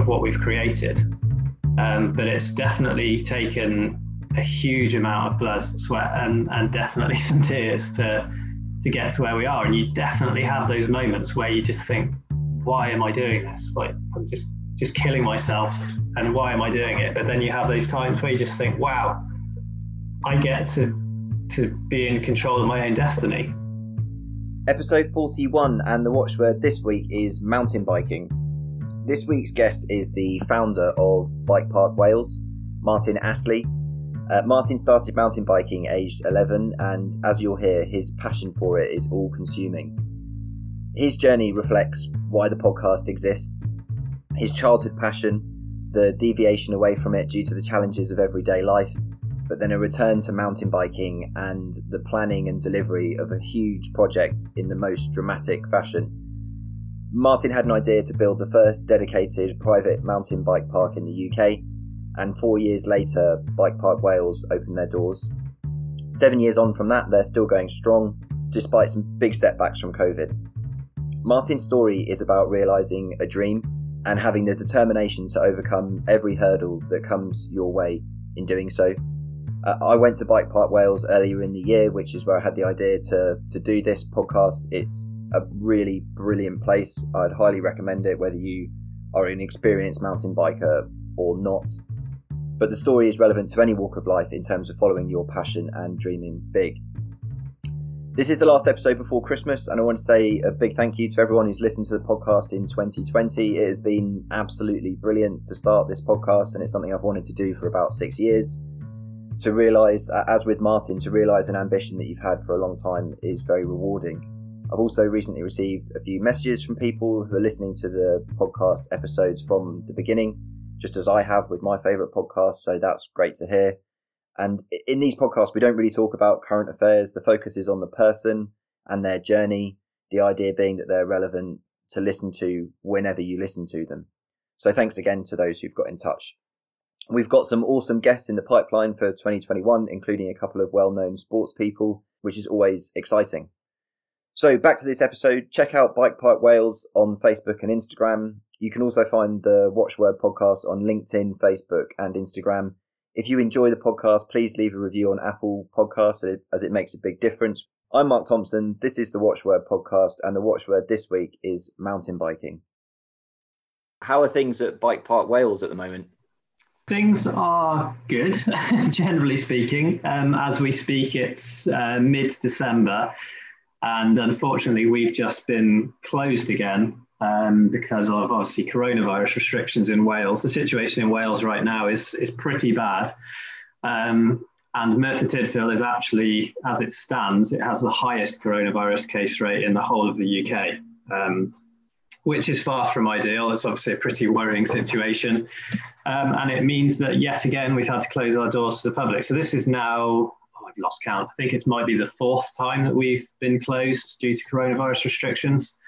of what we've created. But it's definitely taken a huge amount of blood, sweat, and definitely some tears to get to where we are. And you definitely have those moments where you just think, why am I doing this? Like, I'm just killing myself, and why am I doing it? But then you have those times where you just think, wow, I get to be in control of my own destiny. Episode 41 and the watchword this week is mountain biking. This week's guest is the founder of Bike Park Wales, Martin Astley. Martin started mountain biking aged 11, and as you'll hear, his passion for it is all-consuming. His journey reflects why the podcast exists, his childhood passion, the deviation away from it due to the challenges of everyday life, but then a return to mountain biking and the planning and delivery of a huge project in the most dramatic fashion. Martin had an idea to build the first dedicated private mountain bike park in the UK, and 4 years later, Bike Park Wales opened their doors. 7 years on from that, they're still going strong, despite some big setbacks from COVID. Martin's story is about realising a dream and having the determination to overcome every hurdle that comes your way in doing so. I went to Bike Park Wales earlier in the year, which is where I had the idea to do this podcast. It's a really brilliant place. I'd highly recommend it, whether you are an experienced mountain biker or not. But the story is relevant to any walk of life in terms of following your passion and dreaming big. This is the last episode before Christmas, and I want to say a big thank you to everyone who's listened to the podcast in 2020. It has been absolutely brilliant to start this podcast, and it's something I've wanted to do for about 6 years. To realise, as with Martin, to realise an ambition that you've had for a long time is very rewarding. I've also recently received a few messages from people who are listening to the podcast episodes from the beginning, just as I have with my favourite podcast, so that's great to hear. And in these podcasts, we don't really talk about current affairs. The focus is on the person and their journey, the idea being that they're relevant to listen to whenever you listen to them. So thanks again to those who've got in touch. We've got some awesome guests in the pipeline for 2021, including a couple of well-known sports people, which is always exciting. So back to this episode, check out Bike Park Wales on Facebook and Instagram. You can also find the Watchword podcast on LinkedIn, Facebook and Instagram. If you enjoy the podcast, please leave a review on Apple Podcasts, as it makes a big difference. I'm Mark Thompson, this is the Watchword podcast, and the watchword this week is mountain biking. How are things at Bike Park Wales at the moment? Things are good, generally speaking. As we speak, it's mid-December, and unfortunately, we've just been closed again because of obviously coronavirus restrictions in Wales. The situation in Wales right now is pretty bad, and Merthyr Tydfil is actually, as it stands, it has the highest coronavirus case rate in the whole of the UK, which is far from ideal. It's obviously a pretty worrying situation. And it means that yet again, we've had to close our doors to the public. So this is now, I've lost count. I think it might be the fourth time that we've been closed due to coronavirus restrictions.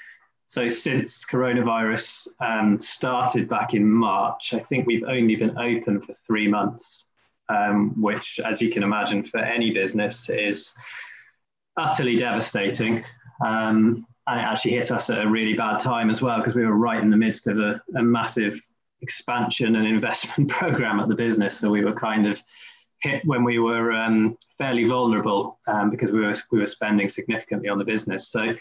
So since coronavirus started back in March, I think we've only been open for 3 months, which, as you can imagine, for any business is utterly devastating. And it actually hit us at a really bad time as well, because we were right in the midst of a massive expansion and investment program at the business. So we were kind of hit when we were fairly vulnerable because we were spending significantly on the business. So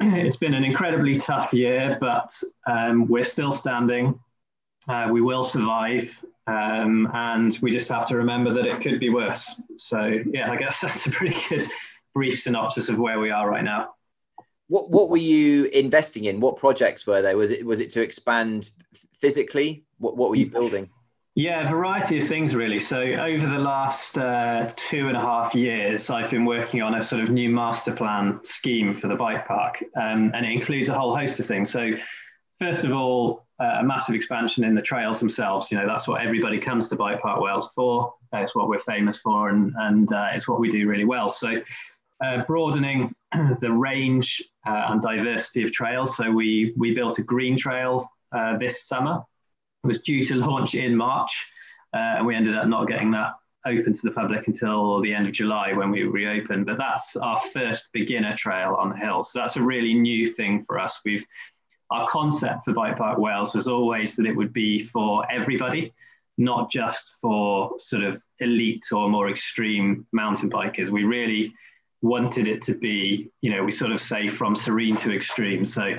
it's been an incredibly tough year, but we're still standing. We will survive. And we just have to remember that it could be worse. So yeah, I guess that's a pretty good brief synopsis of where we are right now. What were you investing in? What projects were there? Was it to expand physically? What were you building? Yeah, a variety of things really. So over the last 2.5 years, I've been working on a sort of new master plan scheme for the bike park, and it includes a whole host of things. So first of all, a massive expansion in the trails themselves. You know, that's what everybody comes to Bike Park Wales for. It's what we're famous for, and it's what we do really well. So broadening the range and diversity of trails. So we built a green trail this summer. It was due to launch in March, and we ended up not getting that open to the public until the end of July when we reopened. But that's our first beginner trail on the hill. So that's a really new thing for us. We've our concept for Bike Park Wales was always that it would be for everybody, not just for sort of elite or more extreme mountain bikers. We really wanted it to be, you know, we sort of say from serene to extreme. So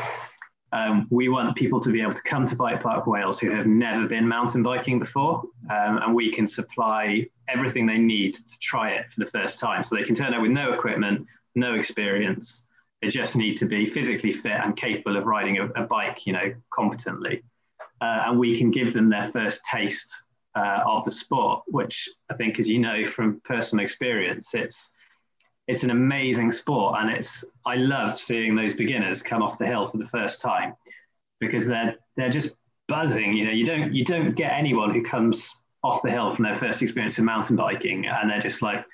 we want people to be able to come to Bike Park Wales who have never been mountain biking before, and we can supply everything they need to try it for the first time. So they can turn up with no equipment, no experience. They just need to be physically fit and capable of riding a bike, you know, competently. And we can give them their first taste of the sport, which I think, as you know from personal experience, it's an amazing sport, and I love seeing those beginners come off the hill for the first time, because they're just buzzing. You know, you don't get anyone who comes off the hill from their first experience of mountain biking and they're just like,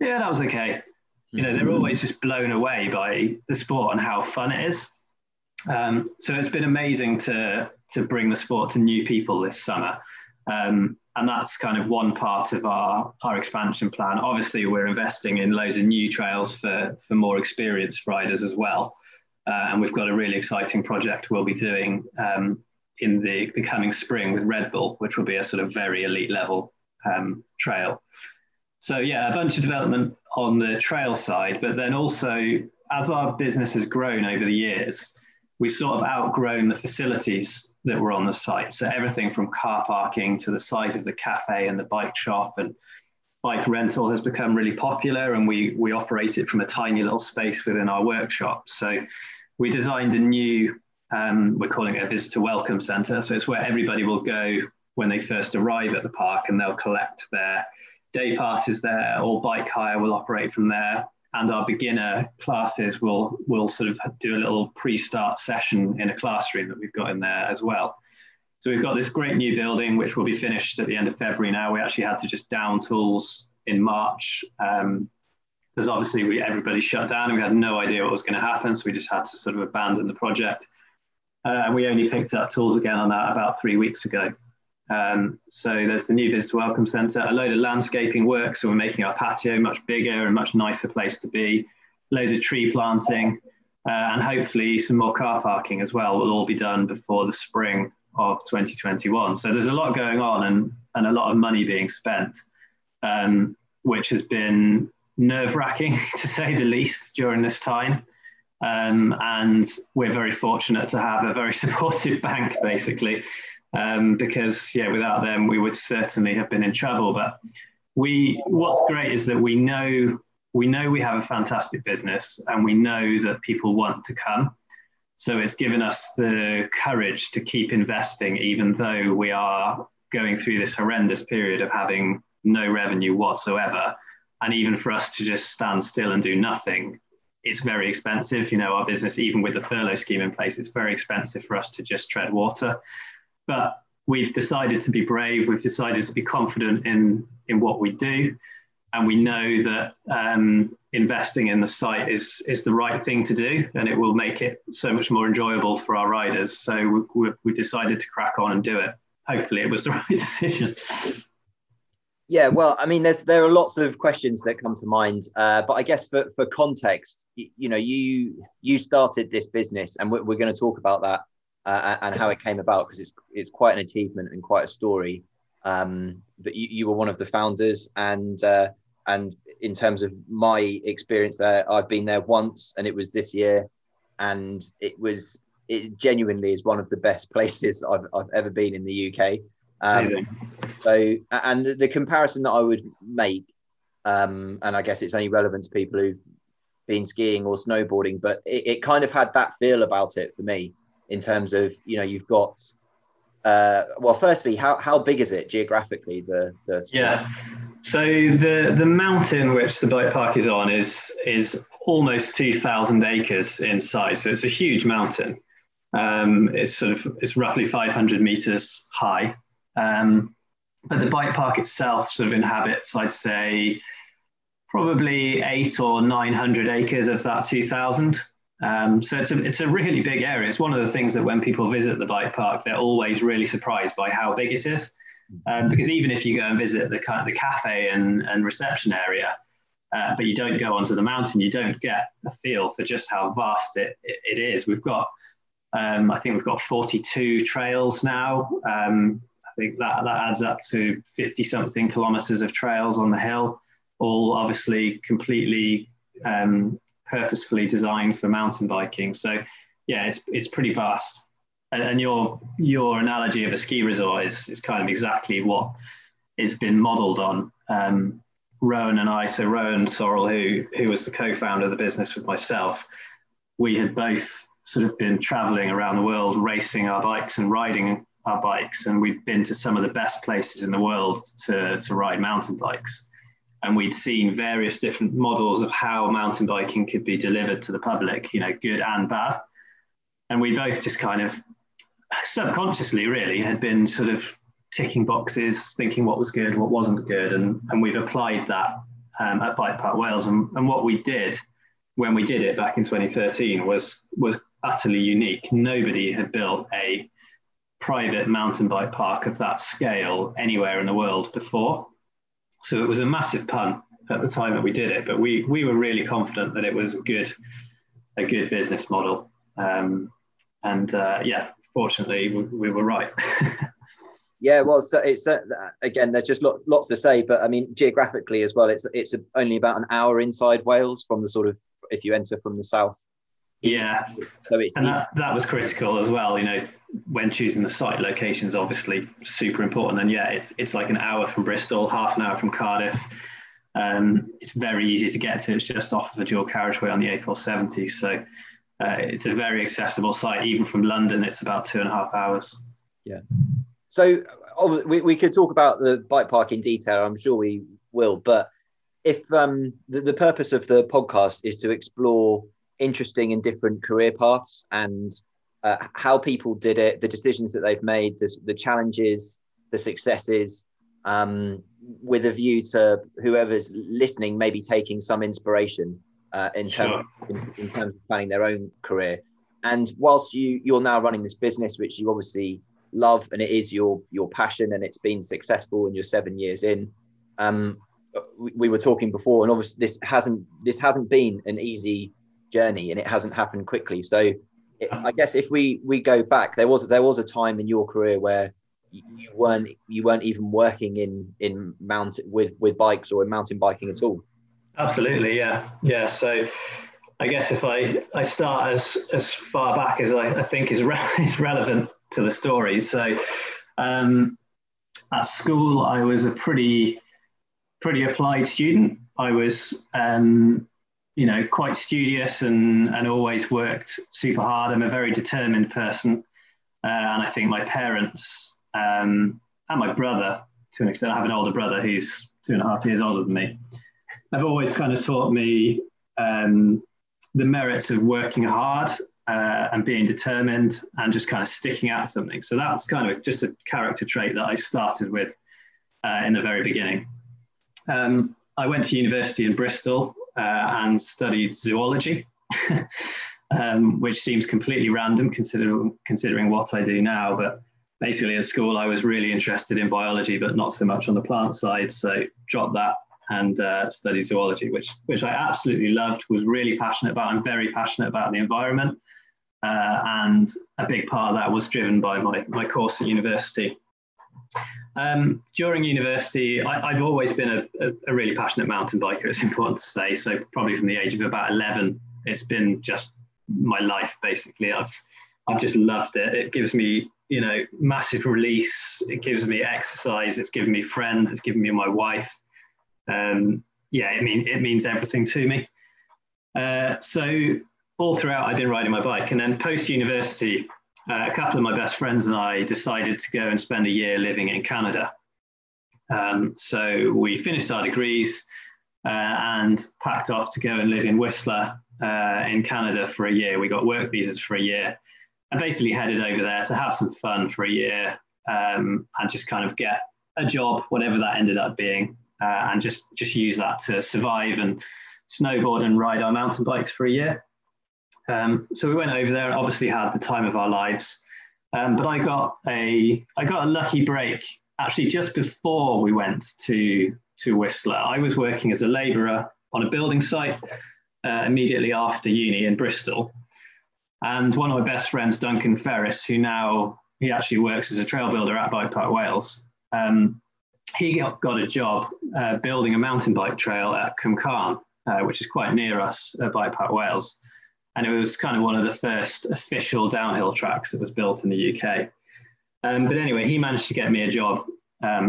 yeah, that was okay. You know, they're always just blown away by the sport and how fun it is. So it's been amazing to bring the sport to new people this summer. And that's kind of one part of our expansion plan. Obviously, we're investing in loads of new trails for more experienced riders as well. And we've got a really exciting project we'll be doing in the coming spring with Red Bull, which will be a sort of very elite level trail. So yeah, a bunch of development on the trail side, but then also as our business has grown over the years, we've sort of outgrown the facilities that were on the site. So everything from car parking to the size of the cafe and the bike shop, and bike rental has become really popular, and we operate it from a tiny little space within our workshop. So we designed a new, we're calling it a visitor welcome centre. So it's where everybody will go when they first arrive at the park, and they'll collect their day passes there, or bike hire will operate from there. And our beginner classes will sort of do a little pre-start session in a classroom that we've got in there as well. So we've got this great new building, which will be finished at the end of February now. We actually had to just down tools in March, because obviously everybody shut down and we had no idea what was going to happen. So we just had to sort of abandon the project. And we only picked up tools again on that about 3 weeks ago. So there's the new visitor welcome centre, a load of landscaping work. So we're making our patio much bigger and much nicer place to be, loads of tree planting, and hopefully some more car parking as well will all be done before the spring of 2021. So there's a lot going on and a lot of money being spent, which has been nerve-wracking to say the least during this time. And we're very fortunate to have a very supportive bank, basically. Because yeah, without them, we would certainly have been in trouble. But what's great is that we know we have a fantastic business, and we know that people want to come. So it's given us the courage to keep investing, even though we are going through this horrendous period of having no revenue whatsoever. And even for us to just stand still and do nothing, it's very expensive. You know, our business, even with the furlough scheme in place, it's very expensive for us to just tread water. But we've decided to be brave, we've decided to be confident in what we do, and we know that investing in the site is the right thing to do, and it will make it so much more enjoyable for our riders. So we decided to crack on and do it. Hopefully it was the right decision. Yeah, well, I mean, there are lots of questions that come to mind, but I guess for context, you started this business, and we're going to talk about that. And how it came about, because it's quite an achievement and quite a story. But you were one of the founders, and in terms of my experience there, I've been there once, and it was this year, and it genuinely is one of the best places I've ever been in the UK. So, and the comparison that I would make, and I guess it's only relevant to people who've been skiing or snowboarding, but it kind of had that feel about it for me. In terms of, you've got, well, firstly, how big is it geographically? Yeah, so the mountain which the bike park is on is almost 2,000 acres in size. So it's a huge mountain. It's roughly 500 meters high. But the bike park itself sort of inhabits, I'd say, probably 800 or 900 acres of that 2,000. So it's a really big area. It's one of the things that when people visit the bike park, they're always really surprised by how big it is. Because even if you go and visit the cafe and reception area, but you don't go onto the mountain, you don't get a feel for just how vast it is. We've got I think we've got 42 trails now. I think that adds up to 50 something kilometres of trails on the hill, all obviously completely purposefully designed for mountain biking. So yeah, it's pretty vast. And your analogy of a ski resort is kind of exactly what it's been modelled on. Rowan and I, so Rowan Sorrell, who was the co-founder of the business with myself, we had both sort of been travelling around the world, racing our bikes and riding our bikes. And we'd been to some of the best places in the world to ride mountain bikes. And we'd seen various different models of how mountain biking could be delivered to the public, you know, good and bad. And we both just kind of subconsciously really had been sort of ticking boxes, thinking what was good, what wasn't good. And we've applied that at Bike Park Wales. And what we did when we did it back in 2013 was utterly unique. Nobody had built a private mountain bike park of that scale anywhere in the world before. So it was a massive punt at the time that we did it, but we were really confident that it was a good business model. Yeah, fortunately, we were right. Yeah, well, so it's again, there's just lots to say, but I mean, geographically as well, it's only about an hour inside Wales from the sort of, if you enter from the south. Yeah, so that was critical as well, you know, when choosing the site location is obviously super important. And yeah, it's like an hour from Bristol, half an hour from Cardiff. It's very easy to get to. It's just off of a dual carriageway on the A470. So it's a very accessible site. Even from London, it's about 2.5 hours. Yeah. So we could talk about the bike park in detail. I'm sure we will. But if the purpose of the podcast is to explore interesting and different career paths and how people did it, the decisions that they've made, the challenges, the successes, with a view to whoever's listening, maybe taking some inspiration in terms of planning their own career. And whilst you're now running this business, which you obviously love, and it is your passion, and it's been successful, and you're 7 years in. We were talking before, and obviously this hasn't been an easy journey, and it hasn't happened quickly. So I guess if we go back, there was a time in your career where you weren't even working in mountain with bikes or in mountain biking at all. Absolutely, yeah. So I guess if I start as far back as I think is relevant to the story. So at school, I was a pretty applied student. I was quite studious and always worked super hard. I'm a very determined person. And I think my parents and my brother, to an extent, I have an older brother who's 2.5 years older than me. They've always kind of taught me the merits of working hard and being determined and just kind of sticking at something. So that's kind of just a character trait that I started with in the very beginning. I went to university in Bristol and studied zoology, which seems completely random considering what I do now. But basically at school, I was really interested in biology, but not so much on the plant side. So dropped that and studied zoology, which I absolutely loved, was really passionate about. I'm very passionate about the environment. And a big part of that was driven by my course at university. During university, I've always been a really passionate mountain biker, it's important to say. So probably from the age of about 11, it's been just my life, basically. I've just loved it. It gives me, massive release. It gives me exercise. It's given me friends. It's given me my wife. It means everything to me. So all throughout, I've been riding my bike. And then post-university, a couple of my best friends and I decided to go and spend a year living in Canada. So we finished our degrees and packed off to go and live in Whistler in Canada for a year. We got work visas for a year and basically headed over there to have some fun for a year and just kind of get a job, whatever that ended up being, and just use that to survive and snowboard and ride our mountain bikes for a year. So we went over there and obviously had the time of our lives. But I got a lucky break actually just before we went to Whistler. I was working as a labourer on a building site immediately after uni in Bristol. And one of my best friends, Duncan Ferris, who now, he actually works as a trail builder at Bike Park Wales, he got a job building a mountain bike trail at Cwmcarn, which is quite near us at Bike Park Wales. And it was kind of one of the first official downhill tracks that was built in the UK. But anyway, he managed to get me a job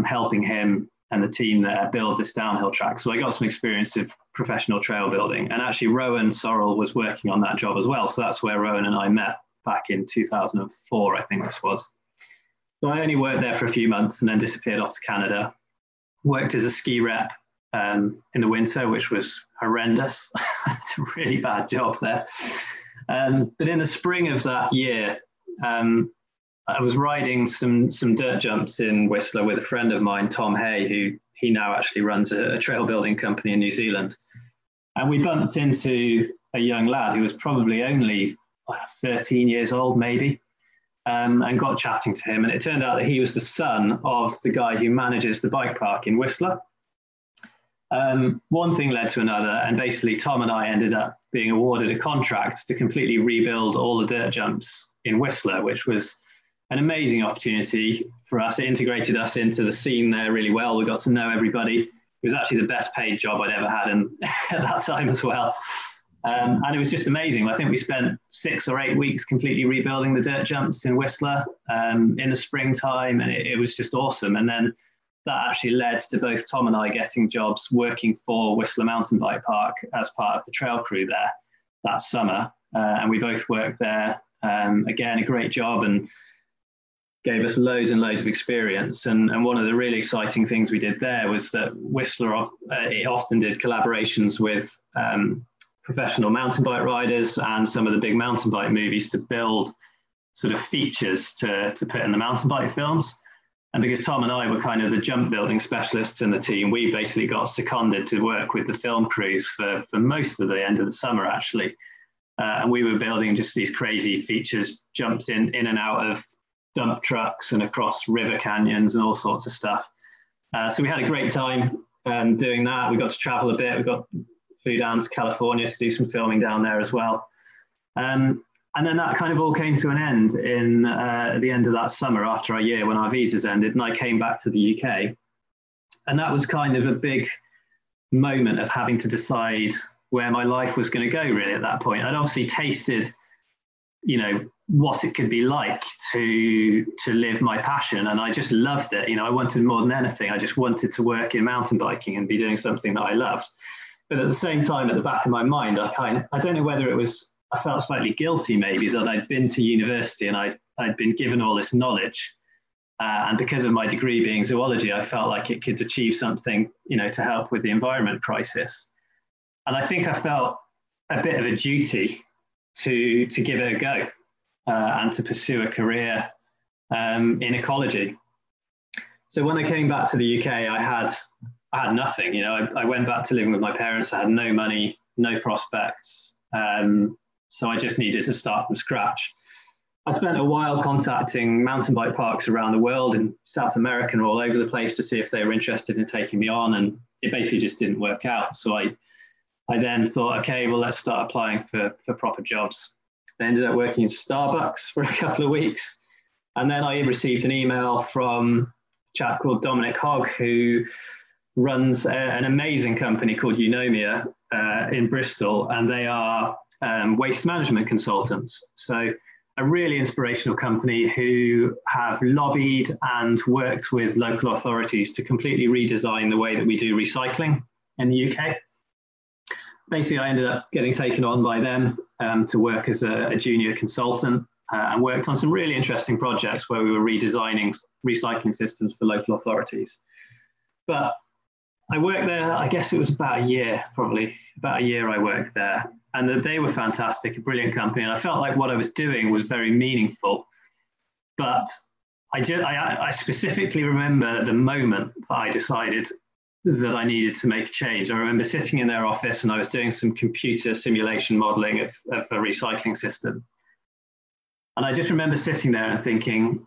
helping him and the team there build this downhill track. So I got some experience of professional trail building. And actually, Rowan Sorrell was working on that job as well. So that's where Rowan and I met back in 2004, I think this was. So I only worked there for a few months and then disappeared off to Canada. Worked as a ski rep in the winter, which was horrendous. It's a really bad job there. But in the spring of that year, I was riding some dirt jumps in Whistler with a friend of mine, Tom Hay, who he now actually runs a trail building company in New Zealand. And we bumped into a young lad who was probably only 13 years old, maybe, and got chatting to him. And it turned out that he was the son of the guy who manages the bike park in Whistler. One thing led to another, and basically Tom and I ended up being awarded a contract to completely rebuild all the dirt jumps in Whistler, which was an amazing opportunity for us. It integrated us into the scene there really well. We got to know everybody. It was actually the best paid job I'd ever had at that time as well. And it was just amazing. I think we spent 6 or 8 weeks completely rebuilding the dirt jumps in Whistler in the springtime, and it was just awesome. And then that actually led to both Tom and I getting jobs working for Whistler Mountain Bike Park as part of the trail crew there that summer. And we both worked there. Again, a great job, and gave us loads and loads of experience. And one of the really exciting things we did there was that Whistler it often did collaborations with professional mountain bike riders and some of the big mountain bike movies to build sort of features to put in the mountain bike films. And because Tom and I were kind of the jump building specialists in the team, we basically got seconded to work with the film crews for most of the end of the summer, actually. And we were building just these crazy features, jumps in and out of dump trucks and across river canyons and all sorts of stuff. So we had a great time doing that. We got to travel a bit. We flew down to California to do some filming down there as well. And then that kind of all came to an end in the end of that summer after our year when our visas ended, and I came back to the UK. And that was kind of a big moment of having to decide where my life was going to go, really, at that point. I'd obviously tasted, you know, what it could be like to live my passion, and I just loved it. You know, I wanted more than anything. I just wanted to work in mountain biking and be doing something that I loved. But at the same time, at the back of my mind, I don't know whether it was, I felt slightly guilty maybe that I'd been to university and I'd been given all this knowledge. And because of my degree being zoology, I felt like it could achieve something, you know, to help with the environment crisis. And I think I felt a bit of a duty to give it a go and to pursue a career in ecology. So when I came back to the UK, I had nothing. You know, I went back to living with my parents. I had no money, no prospects. So I just needed to start from scratch. I spent a while contacting mountain bike parks around the world, in South America and all over the place, to see if they were interested in taking me on, and it basically just didn't work out. So I then thought, okay, well, let's start applying for proper jobs. I ended up working in Starbucks for a couple of weeks. And then I received an email from a chap called Dominic Hogg, who runs an amazing company called Unomia in Bristol, and they are waste management consultants. So a really inspirational company who have lobbied and worked with local authorities to completely redesign the way that we do recycling in the UK. Basically, I ended up getting taken on by them to work as a junior consultant and worked on some really interesting projects where we were redesigning recycling systems for local authorities. But I worked there, I guess it was about a year I worked there. And they were fantastic, a brilliant company. And I felt like what I was doing was very meaningful. But I specifically remember the moment that I decided that I needed to make a change. I remember sitting in their office and I was doing some computer simulation modeling of a recycling system. And I just remember sitting there and thinking,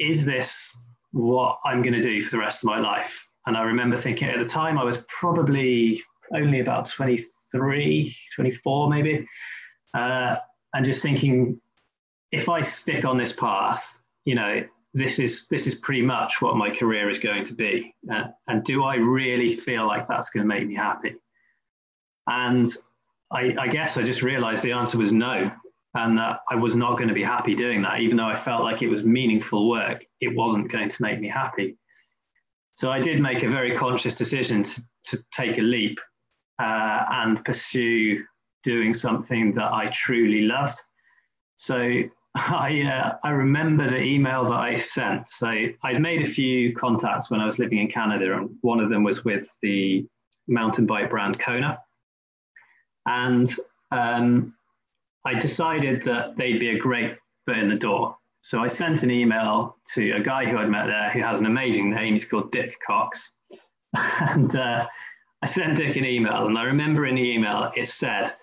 is this what I'm going to do for the rest of my life? And I remember thinking at the time, I was probably only about 23, 24 maybe, and just thinking, if I stick on this path, you know, this is pretty much what my career is going to be. And do I really feel like that's going to make me happy? And I guess I just realized the answer was no. And that I was not going to be happy doing that. Even though I felt like it was meaningful work, it wasn't going to make me happy. So I did make a very conscious decision to take a leap and pursue doing something that I truly loved. So I remember the email that I sent. So I'd made a few contacts when I was living in Canada, and one of them was with the mountain bike brand Kona. And I decided that they'd be a great foot in the door. So I sent an email to a guy who I'd met there who has an amazing name. He's called Dick Cox. And I sent Dick an email, and I remember in the email it said,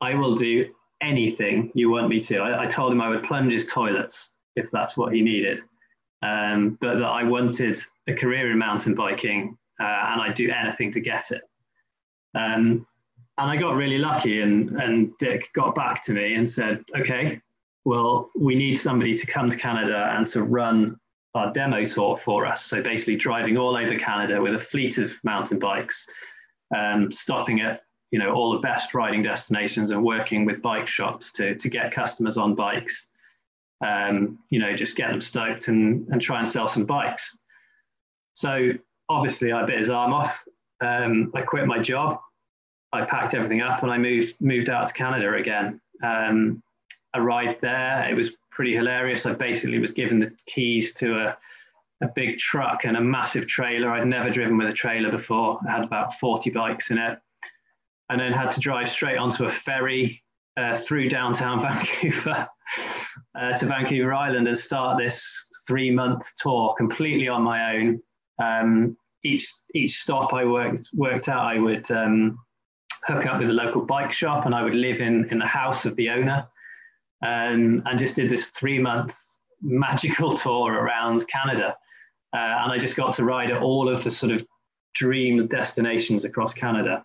I will do anything you want me to. I told him I would plunge his toilets if that's what he needed. But that I wanted a career in mountain biking and I'd do anything to get it. And I got really lucky, and Dick got back to me and said, okay, well, we need somebody to come to Canada and to run our demo tour for us. So basically driving all over Canada with a fleet of mountain bikes, stopping at, you know, all the best riding destinations and working with bike shops to get customers on bikes, you know, just get them stoked and try and sell some bikes. So obviously I bit his arm off. I quit my job. I packed everything up and I moved out to Canada again. Arrived there, it was pretty hilarious. I basically was given the keys to a big truck and a massive trailer. I'd never driven with a trailer before. I had about 40 bikes in it, and then had to drive straight onto a ferry through downtown Vancouver to Vancouver Island and start this 3-month tour completely on my own. Each stop I worked out, I would hook up with a local bike shop, and I would live in the house of the owner, and just did this 3-month magical tour around Canada. And I just got to ride at all of the sort of dream destinations across Canada.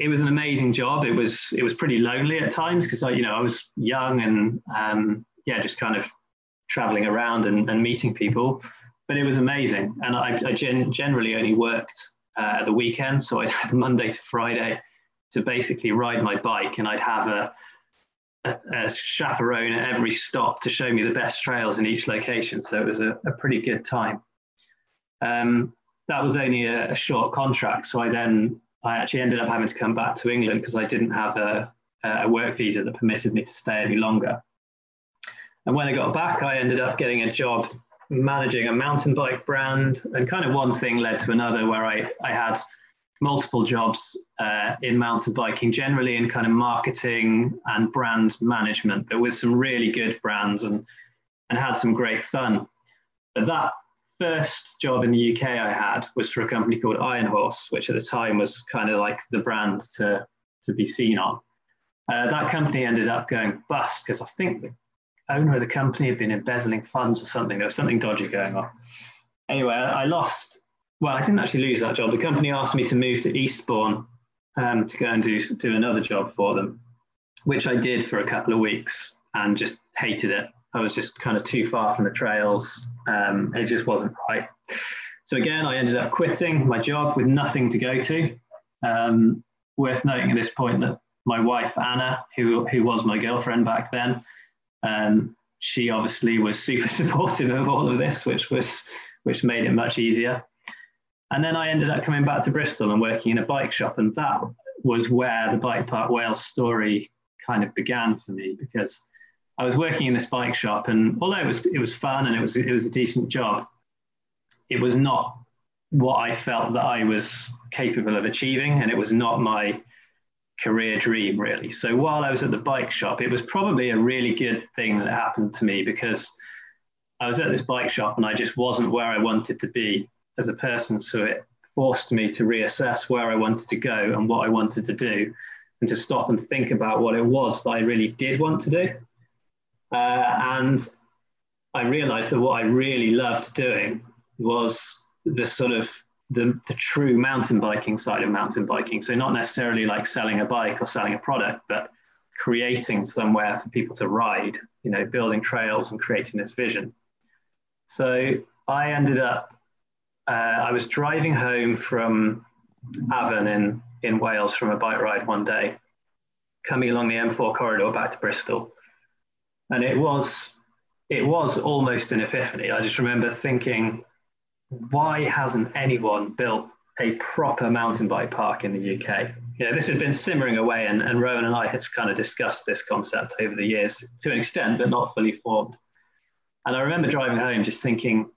It was an amazing job. It was pretty lonely at times because I was young and just kind of traveling around and meeting people, but it was amazing. And I generally only worked at the weekend. So I'd have Monday to Friday to basically ride my bike, and I'd have a chaperone at every stop to show me the best trails in each location. So it was a pretty good time. That was only a short contract. So I actually ended up having to come back to England because I didn't have a work visa that permitted me to stay any longer. And when I got back, I ended up getting a job managing a mountain bike brand, and kind of one thing led to another where I had multiple jobs in mountain biking, generally in kind of marketing and brand management, but with some really good brands, and had some great fun. But that first job in the UK I had was for a company called Iron Horse, which at the time was kind of like the brand to be seen on. That company ended up going bust because I think the owner of the company had been embezzling funds or something. There was something dodgy going on. Anyway, I didn't actually lose that job. The company asked me to move to Eastbourne to go and do another job for them, which I did for a couple of weeks and just hated it. I was just kind of too far from the trails. It just wasn't right. So again, I ended up quitting my job with nothing to go to. Worth noting at this point that my wife, Anna, who was my girlfriend back then, she obviously was super supportive of all of this, which made it much easier. And then I ended up coming back to Bristol and working in a bike shop. And that was where the Bike Park Wales story kind of began for me, because I was working in this bike shop, and although it was fun and it was a decent job, it was not what I felt that I was capable of achieving, and it was not my career dream, really. So while I was at the bike shop, it was probably a really good thing that happened to me, because I was at this bike shop and I just wasn't where I wanted to be as a person. So it forced me to reassess where I wanted to go and what I wanted to do, and to stop and think about what it was that I really did want to do. And I realized that what I really loved doing was the sort of the true mountain biking side of mountain biking. So not necessarily like selling a bike or selling a product, but creating somewhere for people to ride, you know, building trails and creating this vision. So I ended up, I was driving home from Afan in Wales from a bike ride one day, coming along the M4 corridor back to Bristol. And it was almost an epiphany. I just remember thinking, why hasn't anyone built a proper mountain bike park in the UK? You know, this had been simmering away, and Rowan and I had kind of discussed this concept over the years to an extent, but not fully formed. And I remember driving home just thinking,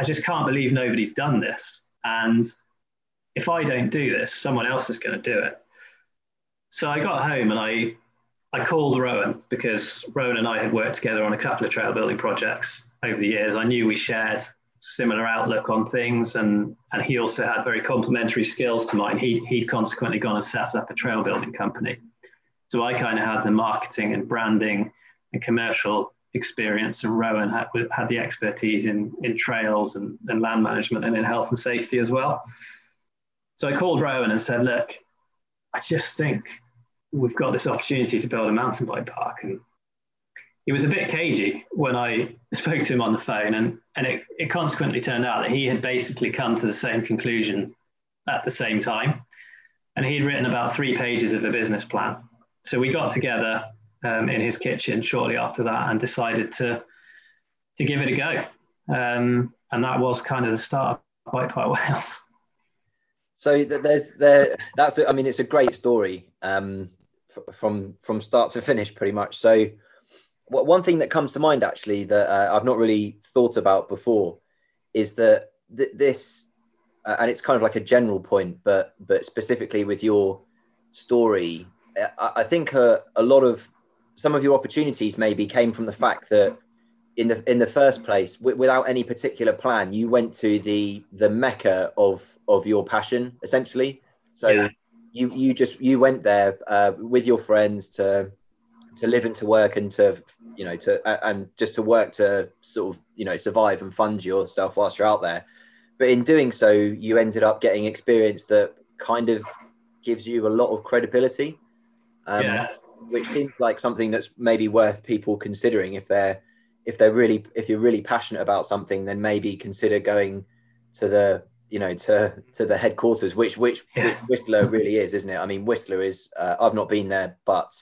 I just can't believe nobody's done this. And if I don't do this, someone else is going to do it. So I got home and I called Rowan, because Rowan and I had worked together on a couple of trail building projects over the years. I knew we shared similar outlook on things, and he also had very complementary skills to mine. He'd consequently gone and set up a trail building company. So I kind of had the marketing and branding and commercial experience, and Rowan had the expertise in trails and land management and in health and safety as well. So I called Rowan and said, look, I just think we've got this opportunity to build a mountain bike park. And he was a bit cagey when I spoke to him on the phone, and it consequently turned out that he had basically come to the same conclusion at the same time. And he'd written about 3 pages of a business plan. So we got together in his kitchen shortly after that and decided to give it a go. And that was kind of the start of Bike Park Wales. So it's a great story from start to finish, pretty much. So one thing that comes to mind, actually, that I've not really thought about before is that this, and it's kind of like a general point, but specifically with your story, I think a lot of some of your opportunities maybe came from the fact that in the first place, without any particular plan, you went to the mecca of your passion, essentially. So yeah. you went there with your friends to live and to work and to work to sort of, you know, survive and fund yourself whilst you're out there. But in doing so, you ended up getting experience that kind of gives you a lot of credibility, which seems like something that's maybe worth people considering if you're really passionate about something, then maybe consider going to the headquarters, which Whistler really is, isn't it? I mean, Whistler is, I've not been there, but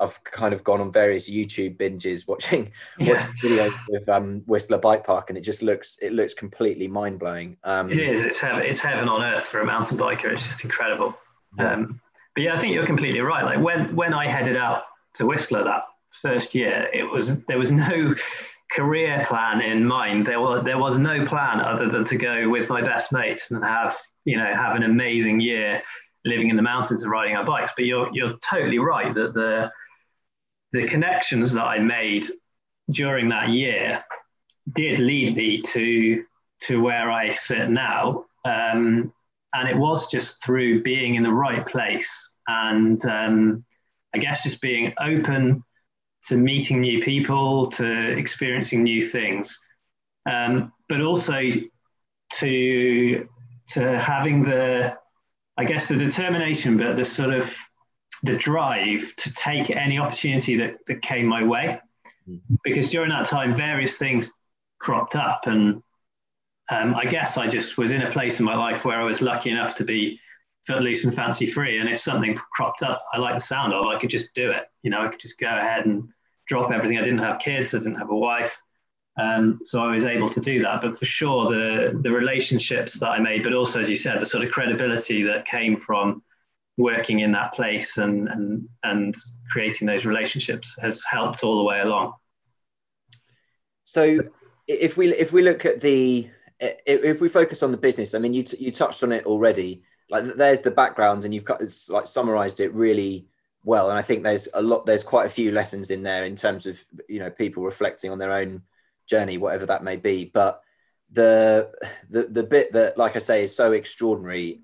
I've kind of gone on various YouTube binges watching videos with Whistler Bike Park, and it looks completely mind blowing. It is. It's heaven on earth for a mountain biker. It's just incredible. Yeah. But yeah, I think you're completely right. Like when I headed out to Whistler that first year, there was no career plan in mind. There was no plan other than to go with my best mates and have an amazing year living in the mountains and riding our bikes. But you're totally right that the connections that I made during that year did lead me to where I sit now. And it was just through being in the right place and I guess just being open to meeting new people, to experiencing new things, but also to having the determination, but the sort of the drive to take any opportunity that came my way. Because during that time, various things cropped up, and I guess I just was in a place in my life where I was lucky enough to be footloose and fancy free. And if something cropped up I liked the sound of, I could just do it. You know, I could just go ahead and drop everything. I didn't have kids, I didn't have a wife. So I was able to do that. But for sure, the relationships that I made, but also, as you said, the sort of credibility that came from working in that place and creating those relationships has helped all the way along. So if we look at if we focus on the business, I mean, you touched on it already. Like, there's the background, and you've got, it's like summarized it really well. And I think there's quite a few lessons in there in terms of, you know, people reflecting on their own journey, whatever that may be. But the bit that, like I say, is so extraordinary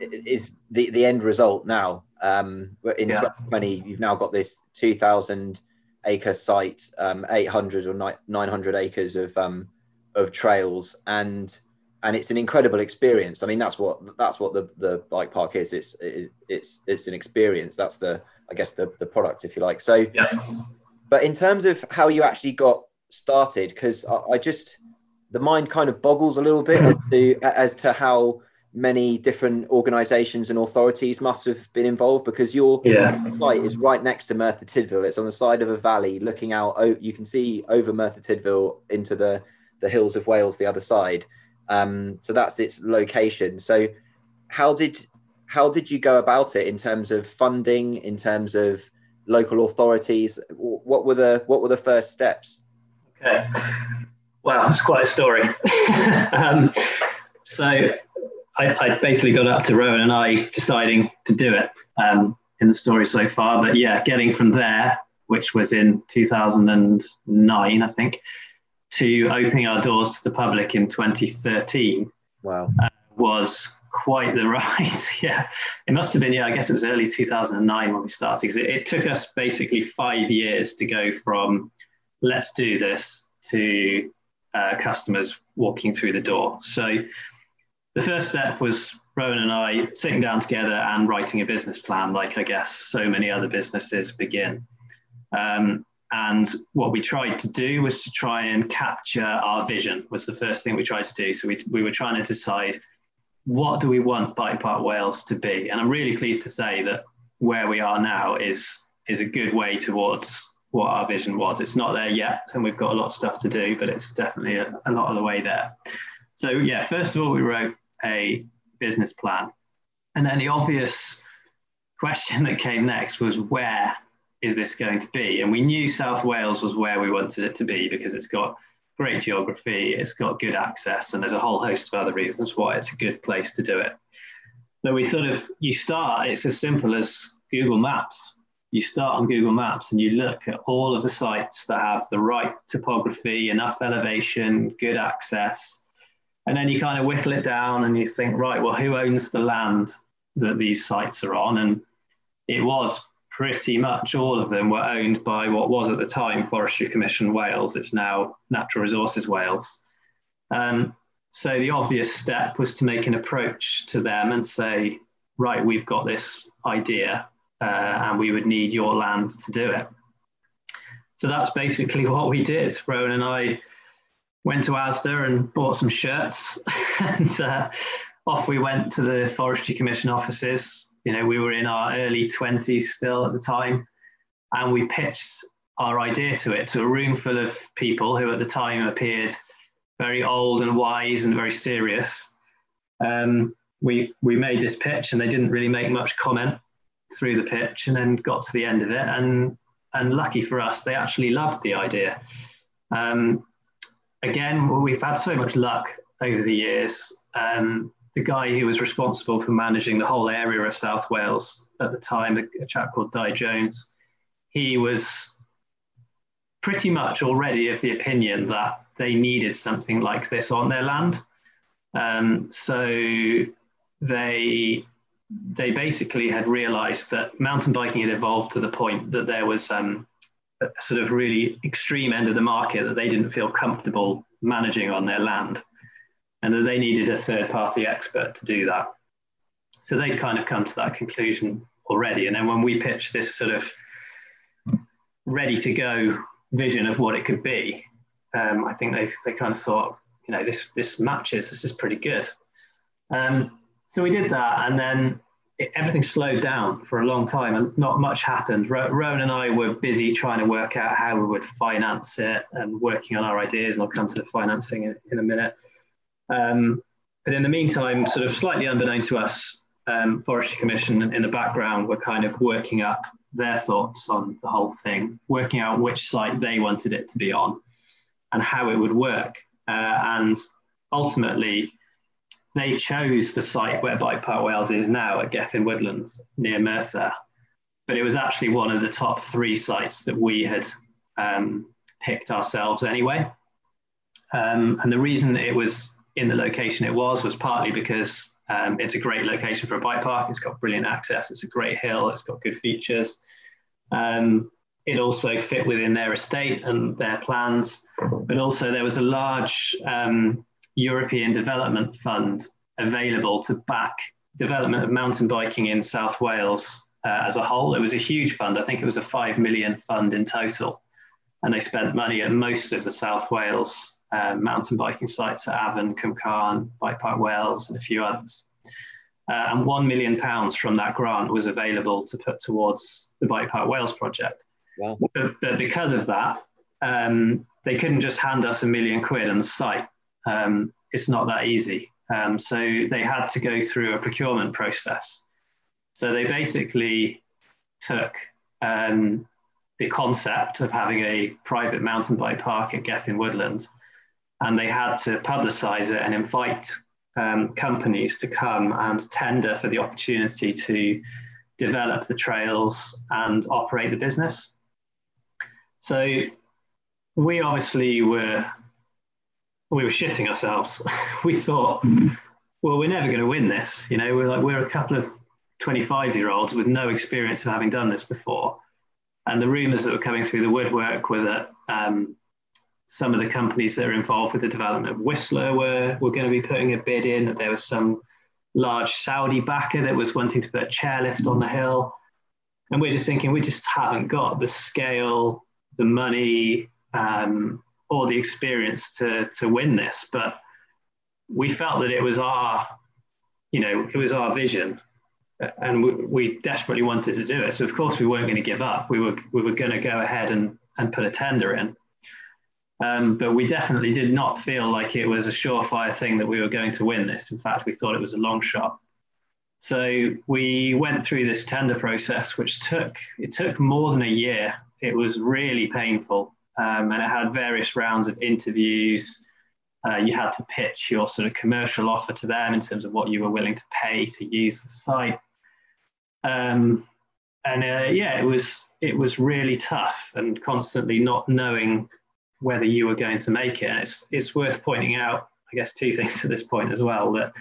is the end result now. In 2020, you've now got this 2,000 acre site, 800 or 900 acres of trails, and And it's an incredible experience. I mean, that's what the bike park is. It's an experience. That's the product, if you like. So, yeah. But in terms of how you actually got started, because the mind kind of boggles a little bit as to how many different organisations and authorities must have been involved, because your site is right next to Merthyr Tydfil. It's on the side of a valley looking out. You can see over Merthyr Tydfil into the hills of Wales, the other side. So that's its location. So how did you go about it in terms of funding, in terms of local authorities? What were the first steps? Okay. Wow, it's quite a story. So I basically got up to Rowan and I deciding to do it in the story so far. But yeah, getting from there, which was in 2009, I think, to opening our doors to the public in 2013. Wow. Was quite the ride. Yeah. It must have been, I guess it was early 2009 when we started, because it took us basically 5 years to go from let's do this to customers walking through the door. So the first step was Rowan and I sitting down together and writing a business plan, like I guess so many other businesses begin. And what we tried to do was to try and capture our vision, was the first thing we tried to do. So we were trying to decide, what do we want Bike Park Wales to be? And I'm really pleased to say that where we are now is a good way towards what our vision was. It's not there yet, and we've got a lot of stuff to do, but it's definitely a lot of the way there. So yeah, first of all, we wrote a business plan. And then the obvious question that came next was, where is this going to be? And we knew South Wales was where we wanted it to be, because it's got great geography, it's got good access, and there's a whole host of other reasons why it's a good place to do it. So we thought it's as simple as Google Maps. You start on Google Maps and you look at all of the sites that have the right topography, enough elevation, good access. And then you kind of whittle it down and you think, right, well, who owns the land that these sites are on? And it was pretty much all of them were owned by what was at the time Forestry Commission Wales. It's now Natural Resources Wales. So the obvious step was to make an approach to them and say, right, we've got this idea and we would need your land to do it. So that's basically what we did. Rowan and I went to Asda and bought some shirts and off we went to the Forestry Commission offices. You know, we were in our early 20s still at the time, and we pitched our idea to a room full of people who at the time appeared very old and wise and very serious. We made this pitch and they didn't really make much comment through the pitch, and then got to the end of it. And lucky for us, they actually loved the idea. Again, we've had so much luck over the years. The guy who was responsible for managing the whole area of South Wales at the time, a chap called Dai Jones, he was pretty much already of the opinion that they needed something like this on their land. So they basically had realised that mountain biking had evolved to the point that there was a sort of really extreme end of the market that they didn't feel comfortable managing on their land, and that they needed a third-party expert to do that. So they'd kind of come to that conclusion already. And then when we pitched this sort of ready-to-go vision of what it could be, I think they kind of thought, you know, this matches, this is pretty good. So we did that, and then everything slowed down for a long time and not much happened. Rowan and I were busy trying to work out how we would finance it and working on our ideas, and I'll come to the financing in a minute. But in the meantime, sort of slightly unbeknown to us, Forestry Commission in the background were kind of working up their thoughts on the whole thing, working out which site they wanted it to be on and how it would work. And ultimately, they chose the site where Bike Park Wales is now at Gethin Woodlands near Merthyr. But it was actually one of the top three sites that we had picked ourselves anyway. And the reason it was in the location it was partly because it's a great location for a bike park. It's got brilliant access. It's a great hill. It's got good features. It also fit within their estate and their plans, but also there was a large European Development Fund available to back development of mountain biking in South Wales as a whole. It was a huge fund. I think it was a £5 million fund in total. And they spent money at most of the South Wales mountain biking sites at Afan, Cwmcarn, Bike Park Wales, and a few others. And £1 million from that grant was available to put towards the Bike Park Wales project. Wow. But because of that, they couldn't just hand us £1 million and the site. It's not that easy. So they had to go through a procurement process. So they basically took the concept of having a private mountain bike park at Gethin Woodlands, and they had to publicise it and invite companies to come and tender for the opportunity to develop the trails and operate the business. So we obviously were shitting ourselves. We thought, well, we're never going to win this. You know, we're a couple of 25-year-olds with no experience of having done this before. And the rumours that were coming through the woodwork were that some of the companies that are involved with the development of Whistler were going to be putting a bid in, that there was some large Saudi backer that was wanting to put a chairlift on the hill. And we're just thinking, we just haven't got the scale, the money, or the experience to win this. But we felt that it was our vision, and we desperately wanted to do it. So of course we weren't going to give up. We were going to go ahead and put a tender in. But we definitely did not feel like it was a surefire thing that we were going to win this. In fact, we thought it was a long shot. So we went through this tender process, which took more than a year. It was really painful. And it had various rounds of interviews. You had to pitch your sort of commercial offer to them in terms of what you were willing to pay to use the site. It was really tough, and constantly not knowing whether you were going to make it. And it's worth pointing out, I guess, two things at this point as well, that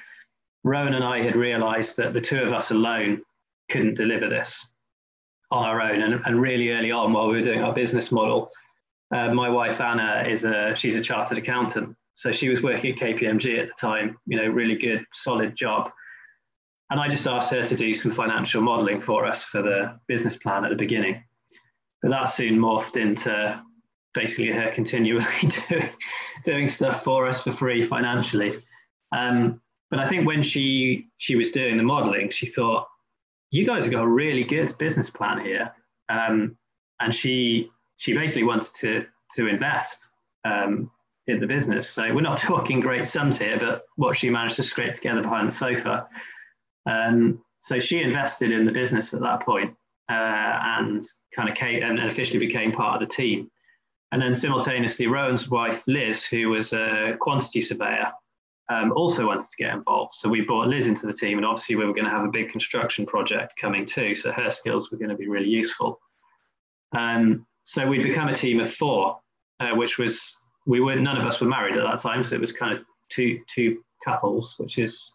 Rowan and I had realised that the two of us alone couldn't deliver this on our own. And really early on, while we were doing our business model, my wife, Anna, she's a chartered accountant. So she was working at KPMG at the time, you know, really good, solid job. And I just asked her to do some financial modelling for us for the business plan at the beginning. But that soon morphed into basically her continually doing stuff for us for free financially. But I think when she was doing the modelling, she thought, you guys have got a really good business plan here. And she basically wanted to invest in the business. So we're not talking great sums here, but what she managed to scrape together behind the sofa. So she invested in the business at that point, and kind of came and officially became part of the team. And then simultaneously, Rowan's wife, Liz, who was a quantity surveyor, also wanted to get involved. So we brought Liz into the team, and obviously we were going to have a big construction project coming too. So her skills were going to be really useful. So we'd become a team of four, none of us were married at that time. So it was kind of two couples, which is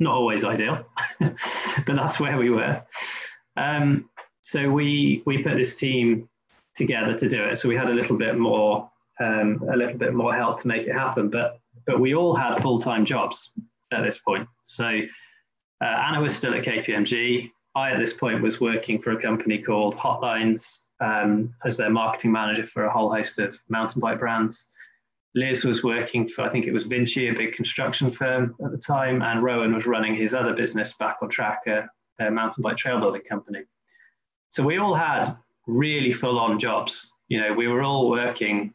not always ideal, but that's where we were. So we put this team together to do it. So we had a little bit more help to make it happen, but we all had full-time jobs at this point. So Anna was still at KPMG. I, at this point, was working for a company called Hotlines as their marketing manager for a whole host of mountain bike brands. Liz was working for, I think it was Vinci, a big construction firm at the time, and Rowan was running his other business, Back on Track, a mountain bike trail building company. So we all had really full-on jobs. You know, we were all working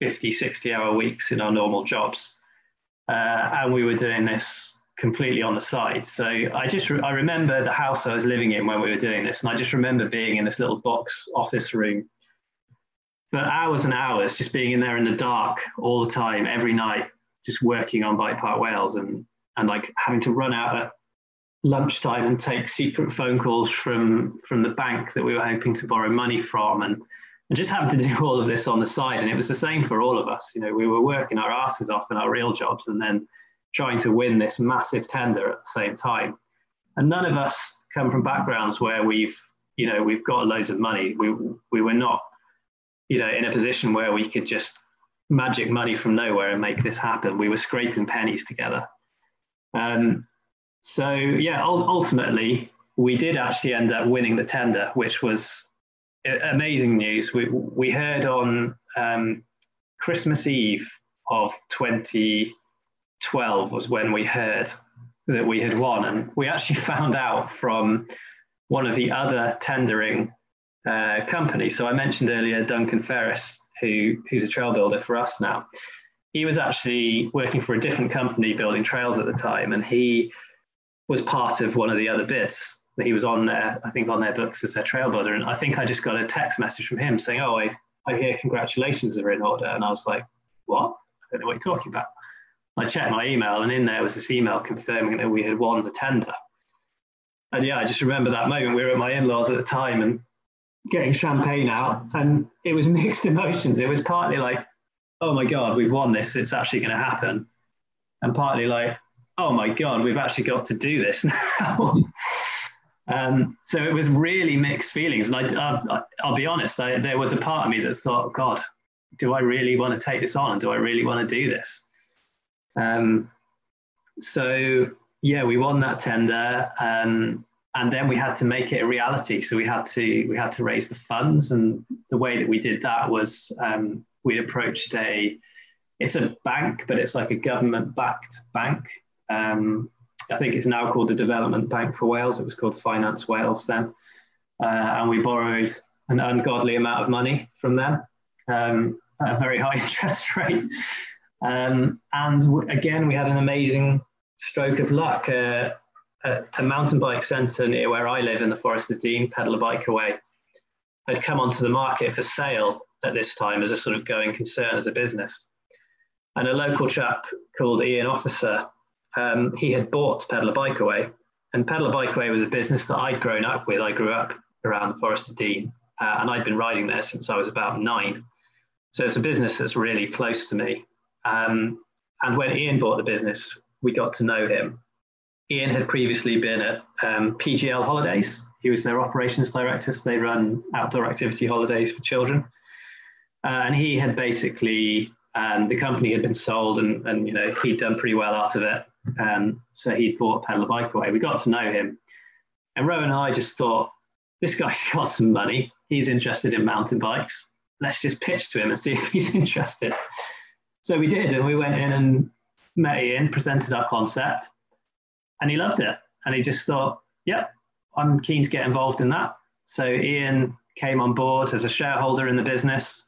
50, 60-hour weeks in our normal jobs, and we were doing this completely on the side. So I remember the house I was living in when we were doing this, and I just remember being in this little box office room for hours and hours, just being in there in the dark all the time, every night, just working on Bike Park Wales, and like having to run out at lunchtime and take secret phone calls from the bank that we were hoping to borrow money from, and just having to do all of this on the side. And it was the same for all of us. You know, we were working our asses off in our real jobs and then trying to win this massive tender at the same time. And none of us come from backgrounds where we've got loads of money. We were not, you know, in a position where we could just magic money from nowhere and make this happen. We were scraping pennies together. So yeah, ultimately we did actually end up winning the tender, which was amazing news. We heard on Christmas Eve of 2012 was when we heard that we had won, and we actually found out from one of the other tendering companies. So I mentioned earlier Duncan Ferris, who's a trail builder for us now. He was actually working for a different company building trails at the time, and he was part of one of the other bids. He was on their, I think, on their books as their trail builder, and I think I just got a text message from him saying, "Oh, I hear congratulations are in order," and I was like, "What? I don't know what you're talking about." I checked my email, and in there was this email confirming that we had won the tender. And yeah, I just remember that moment. We were at my in-laws at the time and getting champagne out, and it was mixed emotions. It was partly like, "Oh my God, we've won this. It's actually going to happen," and partly like, "Oh my God, we've actually got to do this now." So it was really mixed feelings. And I'll be honest, there was a part of me that thought, "God, do I really want to take this on? Do I really want to do this?" So yeah, we won that tender, and then we had to make it a reality. So we had to raise the funds, and the way that we did that was we approached it's a bank, but it's like a government-backed bank. I think it's now called the Development Bank for Wales. It was called Finance Wales then. And we borrowed an ungodly amount of money from them at a very high interest rate. And again, we had an amazing stroke of luck. A mountain bike centre near where I live in the Forest of Dean, Pedal a Bike Away, had come onto the market for sale at this time as a sort of going concern as a business. And a local chap called Ian Officer, he had bought Pedal a Bike Away, and Pedal a Bike Away was a business that I'd grown up with. I grew up around the Forest of Dean, and I'd been riding there since I was about 9. So it's a business that's really close to me. And when Ian bought the business, we got to know him. Ian had previously been at PGL Holidays. He was their operations director, so they run outdoor activity holidays for children. And he had basically, the company had been sold, and you know, he'd done pretty well out of it. So he'd bought Pedal a Bike Away. We got to know him. And Rowan and I just thought, this guy's got some money. He's interested in mountain bikes. Let's just pitch to him and see if he's interested. So we did, and we went in and met Ian, presented our concept, and he loved it. And he just thought, yep, I'm keen to get involved in that. So Ian came on board as a shareholder in the business.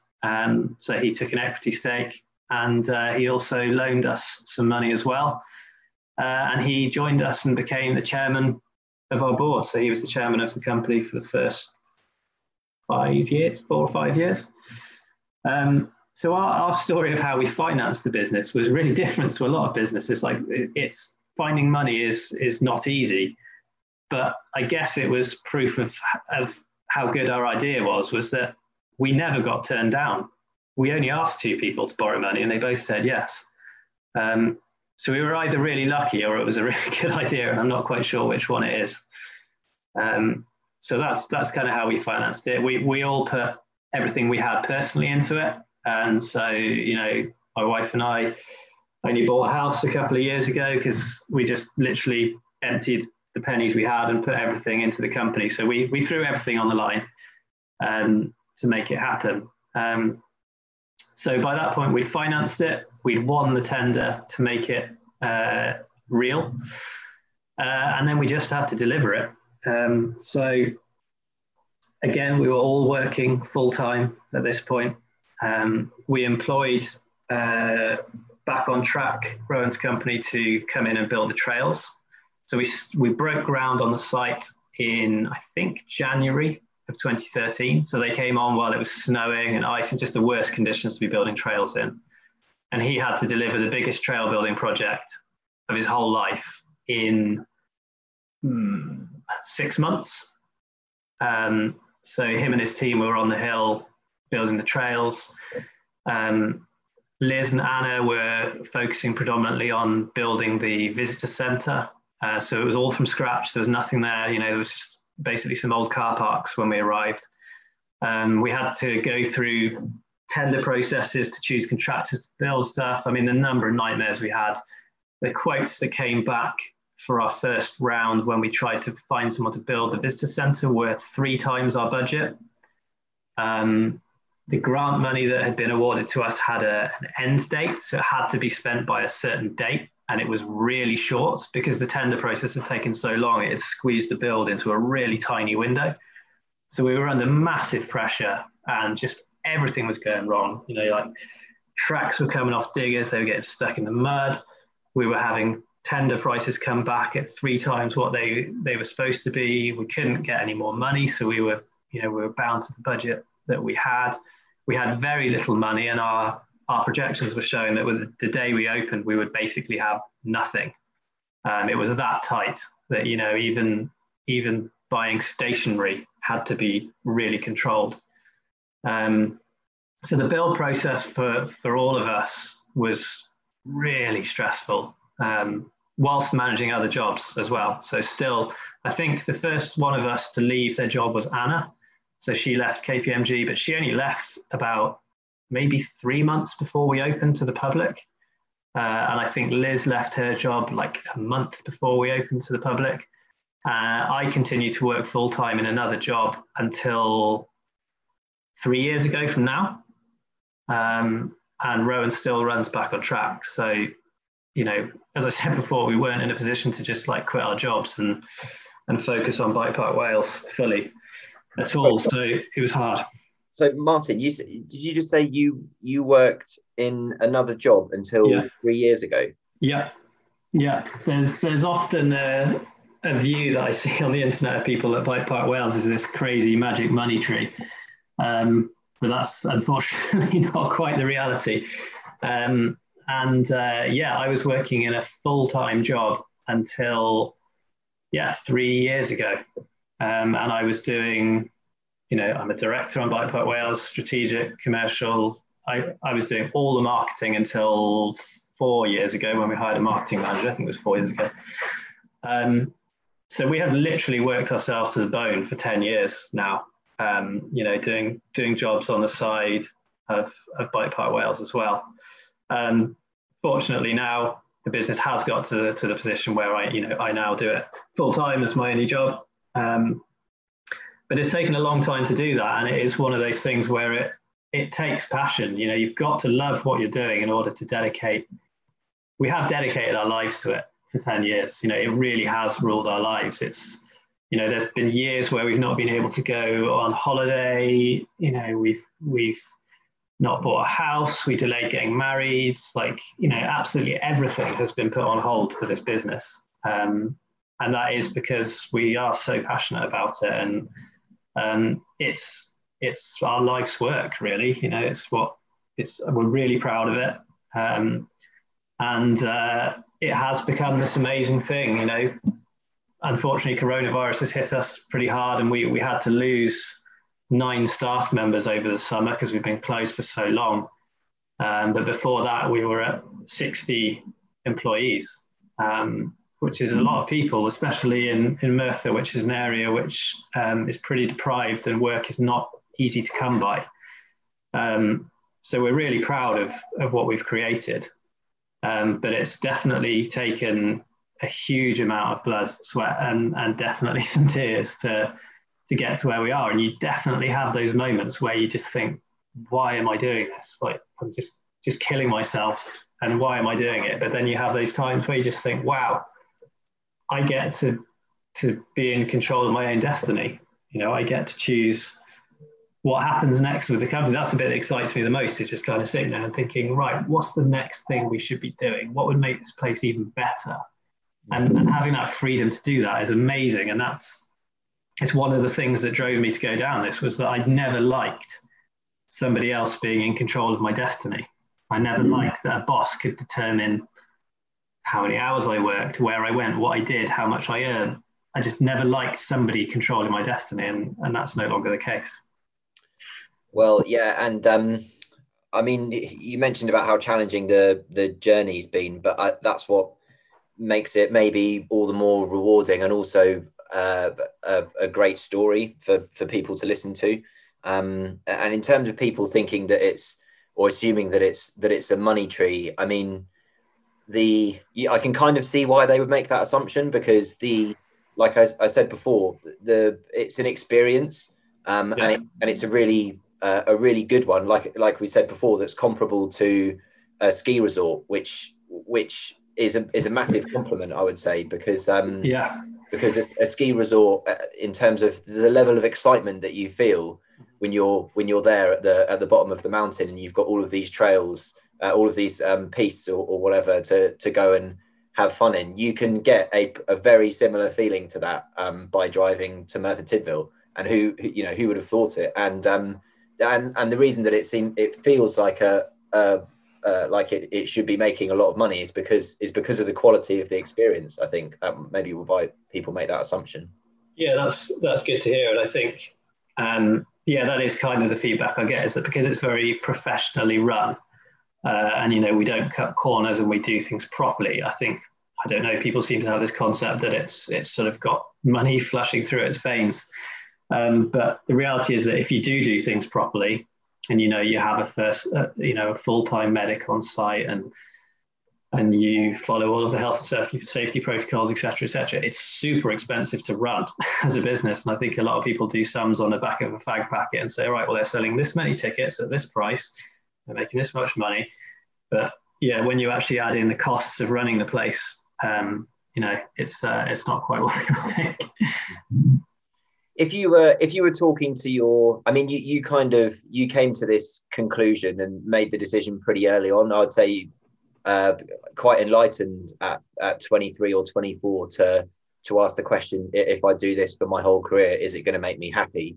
So he took an equity stake, and he also loaned us some money as well. And he joined us and became the chairman of our board. So he was the chairman of the company for the first 5 years, 4 or 5 years. So our story of how we financed the business was really different to a lot of businesses. Like, it's finding money is not easy, but I guess it was proof of how good our idea was that we never got turned down. We only asked 2 people to borrow money, and they both said yes. So we were either really lucky or it was a really good idea, and I'm not quite sure which one it is. So that's kind of how we financed it. We all put everything we had personally into it. And so, you know, my wife and I only bought a house a couple of years ago because we just literally emptied the pennies we had and put everything into the company. So we threw everything on the line to make it happen. So by that point, we'd financed it. We'd won the tender to make it real. And then we just had to deliver it. So again, we were all working full time at this point. We employed Back on Track, Rowan's company, to come in and build the trails. So we broke ground on the site in, I think, January of 2013. So they came on while it was snowing and ice and just the worst conditions to be building trails in. And he had to deliver the biggest trail building project of his whole life in 6 months. So him and his team were on the hill building the trails. Liz and Anna were focusing predominantly on building the visitor centre. So it was all from scratch. There was nothing there. You know, there was just basically some old car parks when we arrived. We had to go through tender processes to choose contractors to build stuff. I mean, the number of nightmares we had, the quotes that came back for our first round when we tried to find someone to build the visitor centre were 3 times our budget. The grant money that had been awarded to us had an end date, so it had to be spent by a certain date, and it was really short because the tender process had taken so long, it had squeezed the build into a really tiny window. So we were under massive pressure and just everything was going wrong. You know, like tracks were coming off diggers, they were getting stuck in the mud. We were having tender prices come back at 3 times what they were supposed to be. We couldn't get any more money, so we were, you know, we were bound to the budget that we had. We had very little money, and our projections were showing that with the day we opened, we would basically have nothing. It was that tight that, you know, even buying stationery had to be really controlled. So the build process for all of us was really stressful, whilst managing other jobs as well. So still, I think the first one of us to leave their job was Anna. So she left KPMG, but she only left about maybe 3 months before we opened to the public. And I think Liz left her job like a month before we opened to the public. I continued to work full-time in another job until 3 years ago from now. And Rowan still runs Back on Track. So, you know, as I said before, we weren't in a position to just like quit our jobs and focus on Bike Park Wales fully at all. So it was hard. So Martin, did you just say you worked in another job until 3 years ago? Yeah, yeah. There's often a view that I see on the internet of people at Bike Park Wales is this crazy magic money tree, but that's unfortunately not quite the reality. I was working in a full-time job until 3 years ago, and I was doing. You know, I'm a director on Bike Park Wales, strategic, commercial. I was doing all the marketing until 4 years ago when we hired a marketing manager. I think it was 4 years ago. So we have literally worked ourselves to the bone for 10 years now, you know, doing jobs on the side of Bike Park Wales as well. Fortunately now the business has got to the position where I now do it full time as my only job. But it's taken a long time to do that. And it is one of those things where it takes passion. You know, you've got to love what you're doing in order to dedicate. We have dedicated our lives to it for 10 years. You know, it really has ruled our lives. It's, you know, there's been years where we've not been able to go on holiday. You know, we've not bought a house. We delayed getting married. Like, you know, absolutely everything has been put on hold for this business. And that is because we are so passionate about it. And, it's our life's work, really. You know, we're really proud of it, and it has become this amazing thing. You know, unfortunately, coronavirus has hit us pretty hard, and we had to lose 9 staff members over the summer because we've been closed for so long. But before that, we were at 60 employees, which is a lot of people, especially in Merthyr, which is an area which is pretty deprived and work is not easy to come by. So we're really proud of what we've created. But it's definitely taken a huge amount of blood, sweat, and definitely some tears to get to where we are. And you definitely have those moments where you just think, why am I doing this? Like, I'm just killing myself, and why am I doing it? But then you have those times where you just think, wow, I get to be in control of my own destiny. You know, I get to choose what happens next with the company. That's the bit that excites me the most, is just kind of sitting there and thinking, right, what's the next thing we should be doing? What would make this place even better? And having that freedom to do that is amazing. And it's one of the things that drove me to go down this, was that I'd never liked somebody else being in control of my destiny. I never liked that a boss could determine how many hours I worked, where I went, what I did, how much I earned. I just never liked somebody controlling my destiny, and that's no longer the case. Well, yeah, and I mean, you mentioned about how challenging the journey's been, but that's what makes it maybe all the more rewarding, and also a great story for people to listen to. And in terms of people thinking that it's, or assuming that it's a money tree, I mean, I can kind of see why they would make that assumption, because like I said before, it's an experience, yeah. And it's a really good one. Like we said before, that's comparable to a ski resort, which is a massive compliment, I would say, because a ski resort, in terms of the level of excitement that you feel when you're there at the bottom of the mountain, and you've got all of these trails, all of these pistes or whatever to go and have fun in, you can get a very similar feeling to that by driving to Merthyr Tydfil. And who would have thought it? And the reason that it feels like it should be making a lot of money is because of the quality of the experience. I think that maybe why people make that assumption. Yeah, that's good to hear. And I think that is kind of the feedback I get, is that because it's very professionally run, and we don't cut corners and we do things properly. I think, I don't know, people seem to have this concept that it's sort of got money flushing through its veins, but the reality is that if you do things properly, and you have a full-time medic on site, and you follow all of the health and safety protocols, etc. It's super expensive to run as a business. And I think a lot of people do sums on the back of a fag packet and say, all right, well, they're selling this many tickets at this price, they're making this much money. But yeah, when you actually add in the costs of running the place, it's not quite what people think. If you were talking to you came to this conclusion and made the decision pretty early on. I would say quite enlightened at 23 or 24 to ask the question: if I do this for my whole career, is it going to make me happy?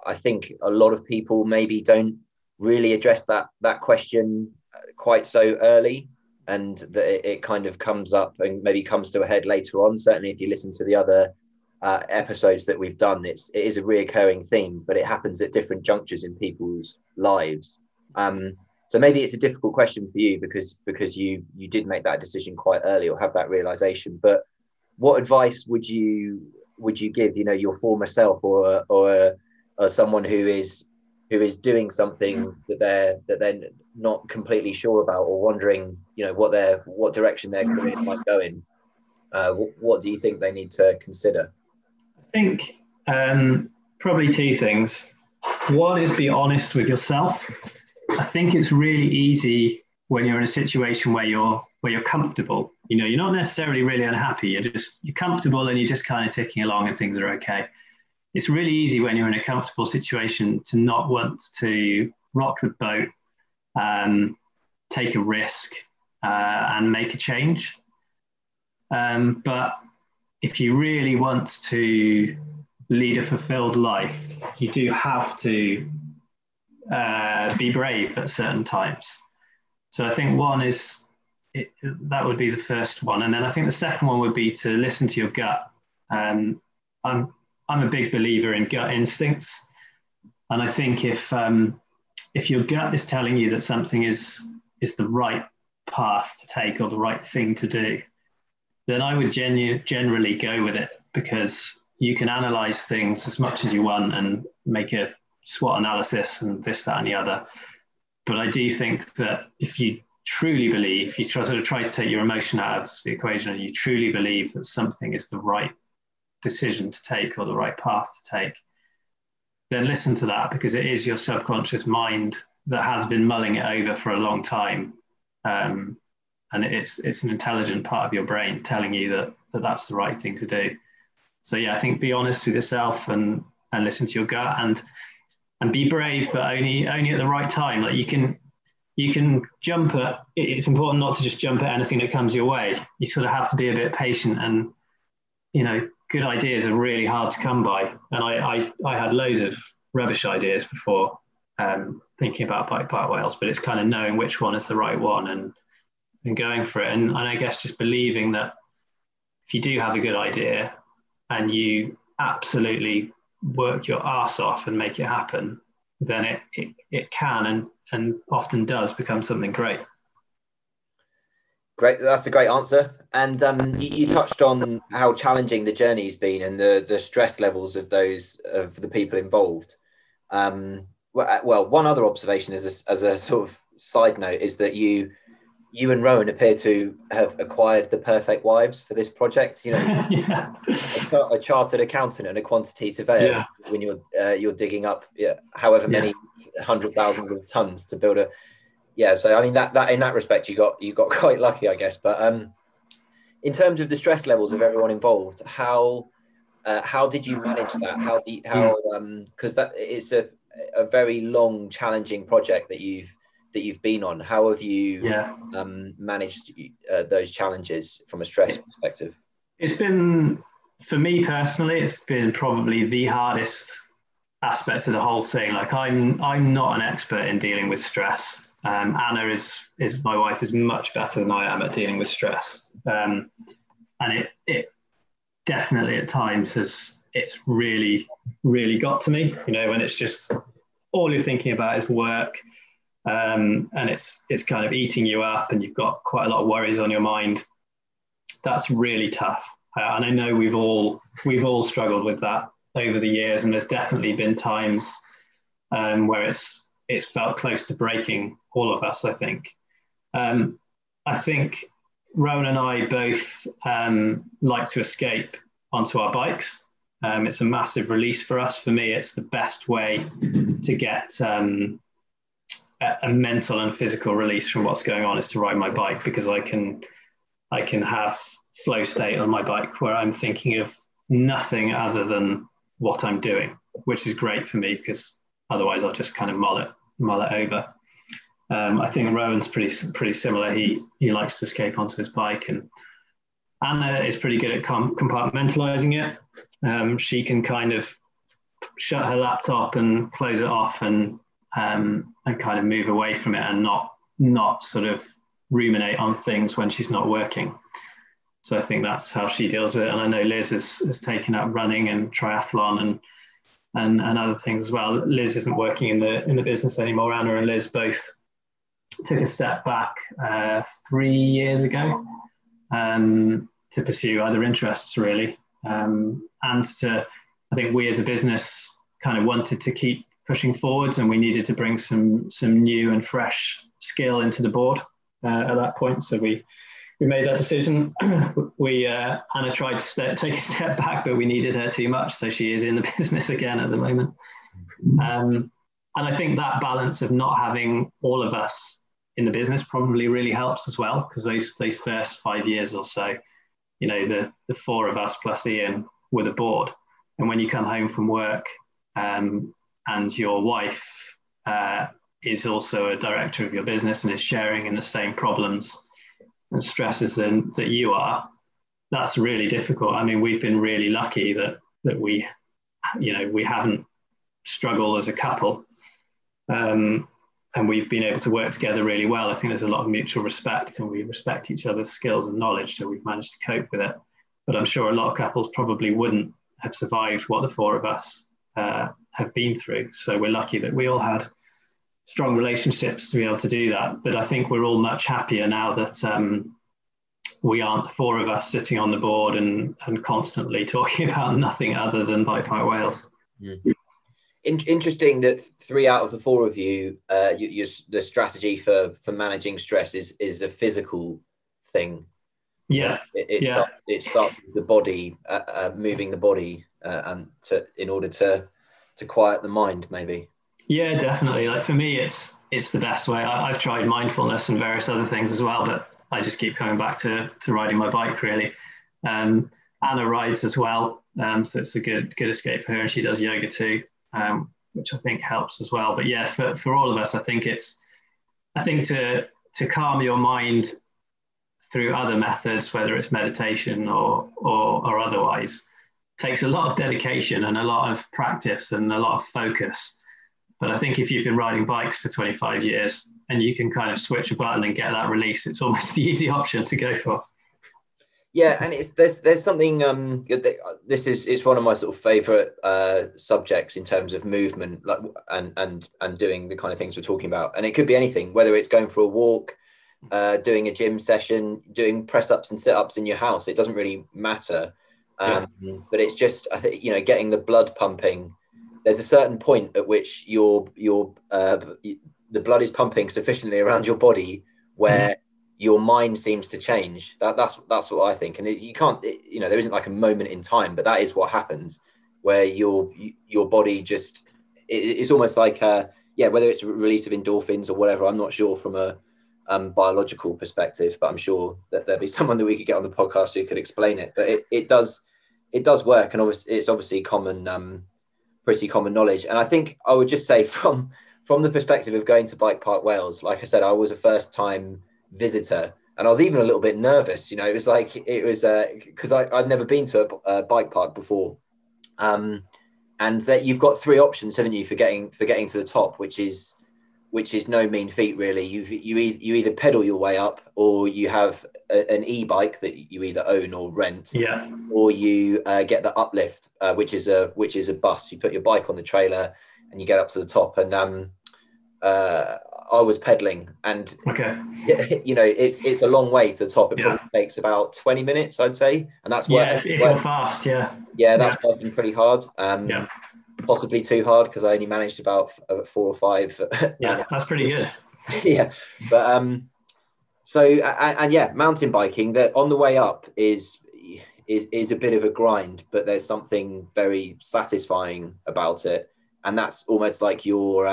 I think a lot of people maybe don't really address that question quite so early, and that it kind of comes up and maybe comes to a head later on. Certainly, if you listen to the other episodes that we've done, it is a reoccurring theme, but it happens at different junctures in people's lives. So maybe it's a difficult question for you because you did make that decision quite early, or have that realization. But what advice would you give, your former self, or someone who is doing something that they're not completely sure about, or wondering, what direction their career might go in? What do you think they need to consider? I think probably two things. One is, be honest with yourself. I think it's really easy when you're in a situation where you're comfortable. You're not necessarily really unhappy. You're comfortable and you're just kind of ticking along and things are okay. It's really easy when you're in a comfortable situation to not want to rock the boat, take a risk, and make a change. But if you really want to lead a fulfilled life, you do have to be brave at certain times. So I think one is, that would be the first one. And then I think the second one would be to listen to your gut. I'm a big believer in gut instincts. And I think if your gut is telling you that something is the right path to take, or the right thing to do, then I would generally go with it, because you can analyze things as much as you want and make a SWOT analysis and this, that, and the other. But I do think that if you truly believe, if you try to take your emotion out of the equation, and you truly believe that something is the right decision to take, or the right path to take, then listen to that, because it is your subconscious mind that has been mulling it over for a long time. And it's an intelligent part of your brain telling you that that's the right thing to do. So yeah, I think be honest with yourself and listen to your gut, and be brave, but only at the right time. Like you can jump at. It's important not to just jump at anything that comes your way. You sort of have to be a bit patient, and good ideas are really hard to come by. And I had loads of rubbish ideas before thinking about Bike Park Wales, but it's kind of knowing which one is the right one and going for it. And I guess just believing that if you do have a good idea and you absolutely work your ass off and make it happen, then it can and often does become something great. Great, that's a great answer. And you touched on how challenging the journey's been and the stress levels of those of the people involved. Well, one other observation as a sort of side note is that you and Rowan appear to have acquired the perfect wives for this project. You know, yeah. a chartered accountant and a quantity surveyor. Yeah. When you're digging up however many hundred thousands of tons to build a. Yeah, so I mean that in that respect you got quite lucky, I guess. But in terms of the stress levels of everyone involved, how did you manage that? Because that is a very long, challenging project that you've been on. How have you managed those challenges from a stress perspective? It's been, for me personally, it's been probably the hardest aspect of the whole thing. Like I'm not an expert in dealing with stress. Anna is my wife, is much better than I am at dealing with stress, and it definitely at times it's really, really got to me. You know, when it's just all you're thinking about is work, and it's kind of eating you up, and you've got quite a lot of worries on your mind. That's really tough, and I know we've all struggled with that over the years, and there's definitely been times where it's felt close to breaking all of us, I think. I think Rowan and I both like to escape onto our bikes. It's a massive release for us. For me, it's the best way to get a mental and physical release from what's going on is to ride my bike, because I can have flow state on my bike where I'm thinking of nothing other than what I'm doing, which is great for me because otherwise I'll just kind of mull it over. I think Rowan's pretty similar. He likes to escape onto his bike, and Anna is pretty good at compartmentalizing it. She can kind of shut her laptop and close it off and kind of move away from it and not sort of ruminate on things when she's not working. So I think that's how she deals with it. And I know Liz has taken up running and triathlon and other things as well. Liz isn't working in the business anymore. Anna and Liz both took a step back 3 years ago to pursue other interests, really. I think we as a business kind of wanted to keep pushing forwards, and we needed to bring some new and fresh skill into the board at that point. So we made that decision. Anna tried to take a step back, but we needed her too much. So she is in the business again at the moment. And I think that balance of not having all of us in the business probably really helps as well, because those first 5 years or so, you know, the four of us plus Ian were the board. And when you come home from work and your wife is also a director of your business and is sharing in the same problems and stresses than that you are, that's really difficult. I mean, we've been really lucky that we, you know, we haven't struggled as a couple, and we've been able to work together really well. I think there's a lot of mutual respect, and we respect each other's skills and knowledge, so we've managed to cope with it. But I'm sure a lot of couples probably wouldn't have survived what the four of us have been through. So we're lucky that we all had strong relationships to be able to do that. But I think we're all much happier now that we aren't the four of us sitting on the board and constantly talking about nothing other than Bike Park Wales. Mm-hmm. Interesting that three out of the four of you, the strategy for managing stress is a physical thing. Yeah. It starts with the body, moving the body in order to quiet the mind, maybe. Yeah, definitely. Like for me, it's the best way. I've tried mindfulness and various other things as well, but I just keep coming back to riding my bike, really. Anna rides as well, so it's a good escape for her, and she does yoga too, which I think helps as well. But yeah, for all of us, I think to calm your mind through other methods, whether it's meditation or otherwise, takes a lot of dedication and a lot of practice and a lot of focus. But I think if you've been riding bikes for 25 years and you can kind of switch a button and get that release, it's almost the easy option to go for. Yeah, and there's something. It's one of my sort of favourite subjects in terms of movement, like and doing the kind of things we're talking about. And it could be anything, whether it's going for a walk, doing a gym session, doing press-ups and sit-ups in your house. It doesn't really matter. But it's just, I think, you know, getting the blood pumping. There's a certain point at which the blood is pumping sufficiently around your body where your mind seems to change. That's what I think. And there isn't like a moment in time, but that is what happens, where your body just, it's almost like whether it's a release of endorphins or whatever. I'm not sure from a biological perspective, but I'm sure that there'd be someone that we could get on the podcast who could explain it. But it does work, and obviously it's obviously common, pretty common knowledge. And I think I would just say from the perspective of going to Bike Park Wales, like I said, I was a first time visitor, and I was even a little bit nervous. You know, it was because I'd never been to a bike park before, and that you've got three options, haven't you, for getting to the top, which is no mean feat, really. You either pedal your way up, or you have an e-bike that you either own or rent, or you get the uplift, which is a bus. You put your bike on the trailer and you get up to the top. And I was pedaling, and you know, it's a long way to the top. It probably takes about 20 minutes, I'd say, and that's if you're fast, that's working pretty hard. Possibly too hard, because I only managed about 4 or 5. That's pretty good. But mountain biking, that on the way up is a bit of a grind, but there's something very satisfying about it. And that's almost like your,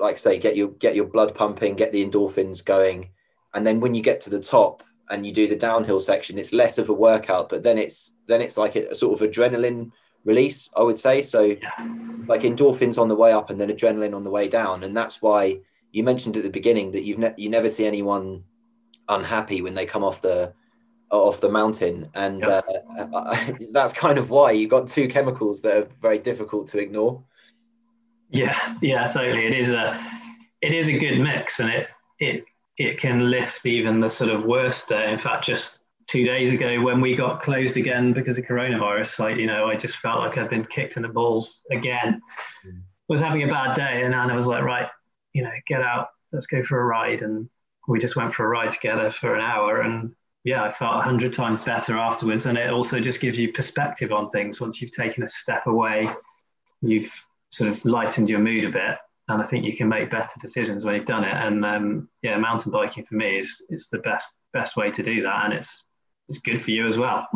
like I say, get your blood pumping, get the endorphins going. And then when you get to the top and you do the downhill section, it's less of a workout, but then it's like a sort of adrenaline release, I would say. So like endorphins on the way up and then adrenaline on the way down. And that's why you mentioned at the beginning that you never see anyone unhappy when they come off the mountain. And that's kind of why you've got two chemicals that are very difficult to ignore. Yeah, totally. It is a good mix, and it can lift even the sort of worst day. In fact, just 2 days ago when we got closed again because of coronavirus, like, you know, I just felt like I'd been kicked in the balls again. Was having a bad day, and Anna was like, right, you know, get out, let's go for a ride. And we just went for a ride together for an hour, and I felt 100 times better afterwards. And it also just gives you perspective on things. Once you've taken a step away, you've sort of lightened your mood a bit, and I think you can make better decisions when you've done it. And mountain biking for me is the best way to do that, and it's good for you as well.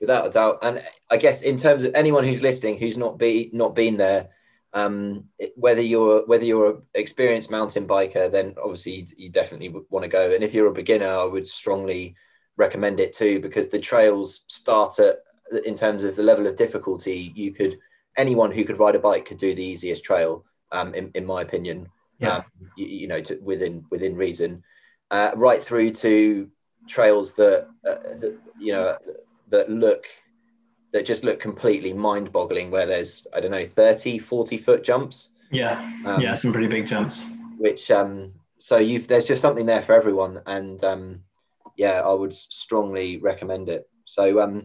Without a doubt. And I guess in terms of anyone who's listening who's not been there, whether you're an experienced mountain biker, then obviously you definitely would want to go. And if you're a beginner, I would strongly recommend it too, because the trails start at, in terms of the level of difficulty, anyone who could ride a bike could do the easiest trail, in my opinion. Within reason, right through to trails that just look completely mind-boggling, where there's 30-40 foot jumps, some pretty big jumps, which there's just something there for everyone. And I would strongly recommend it. So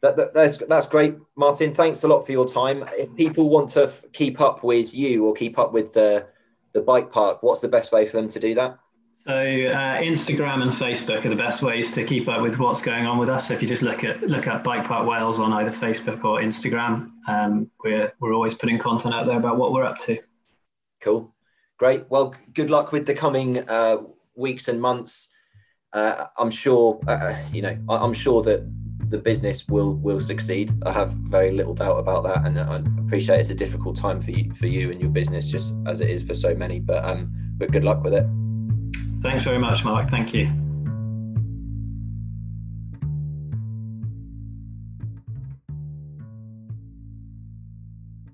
that's great, Martin, thanks a lot for your time. If people want to keep up with you or keep up with the bike park, what's the best way for them to do that? So Instagram and Facebook are the best ways to keep up with what's going on with us. So if you just look at Bike Park Wales on either Facebook or Instagram, we're always putting content out there about what we're up to. Cool, great. Well, good luck with the coming weeks and months. I'm sure that the business will succeed. I have very little doubt about that, and I appreciate it's a difficult time for you and your business, just as it is for so many. But good luck with it. Thanks very much, Mark. Thank you.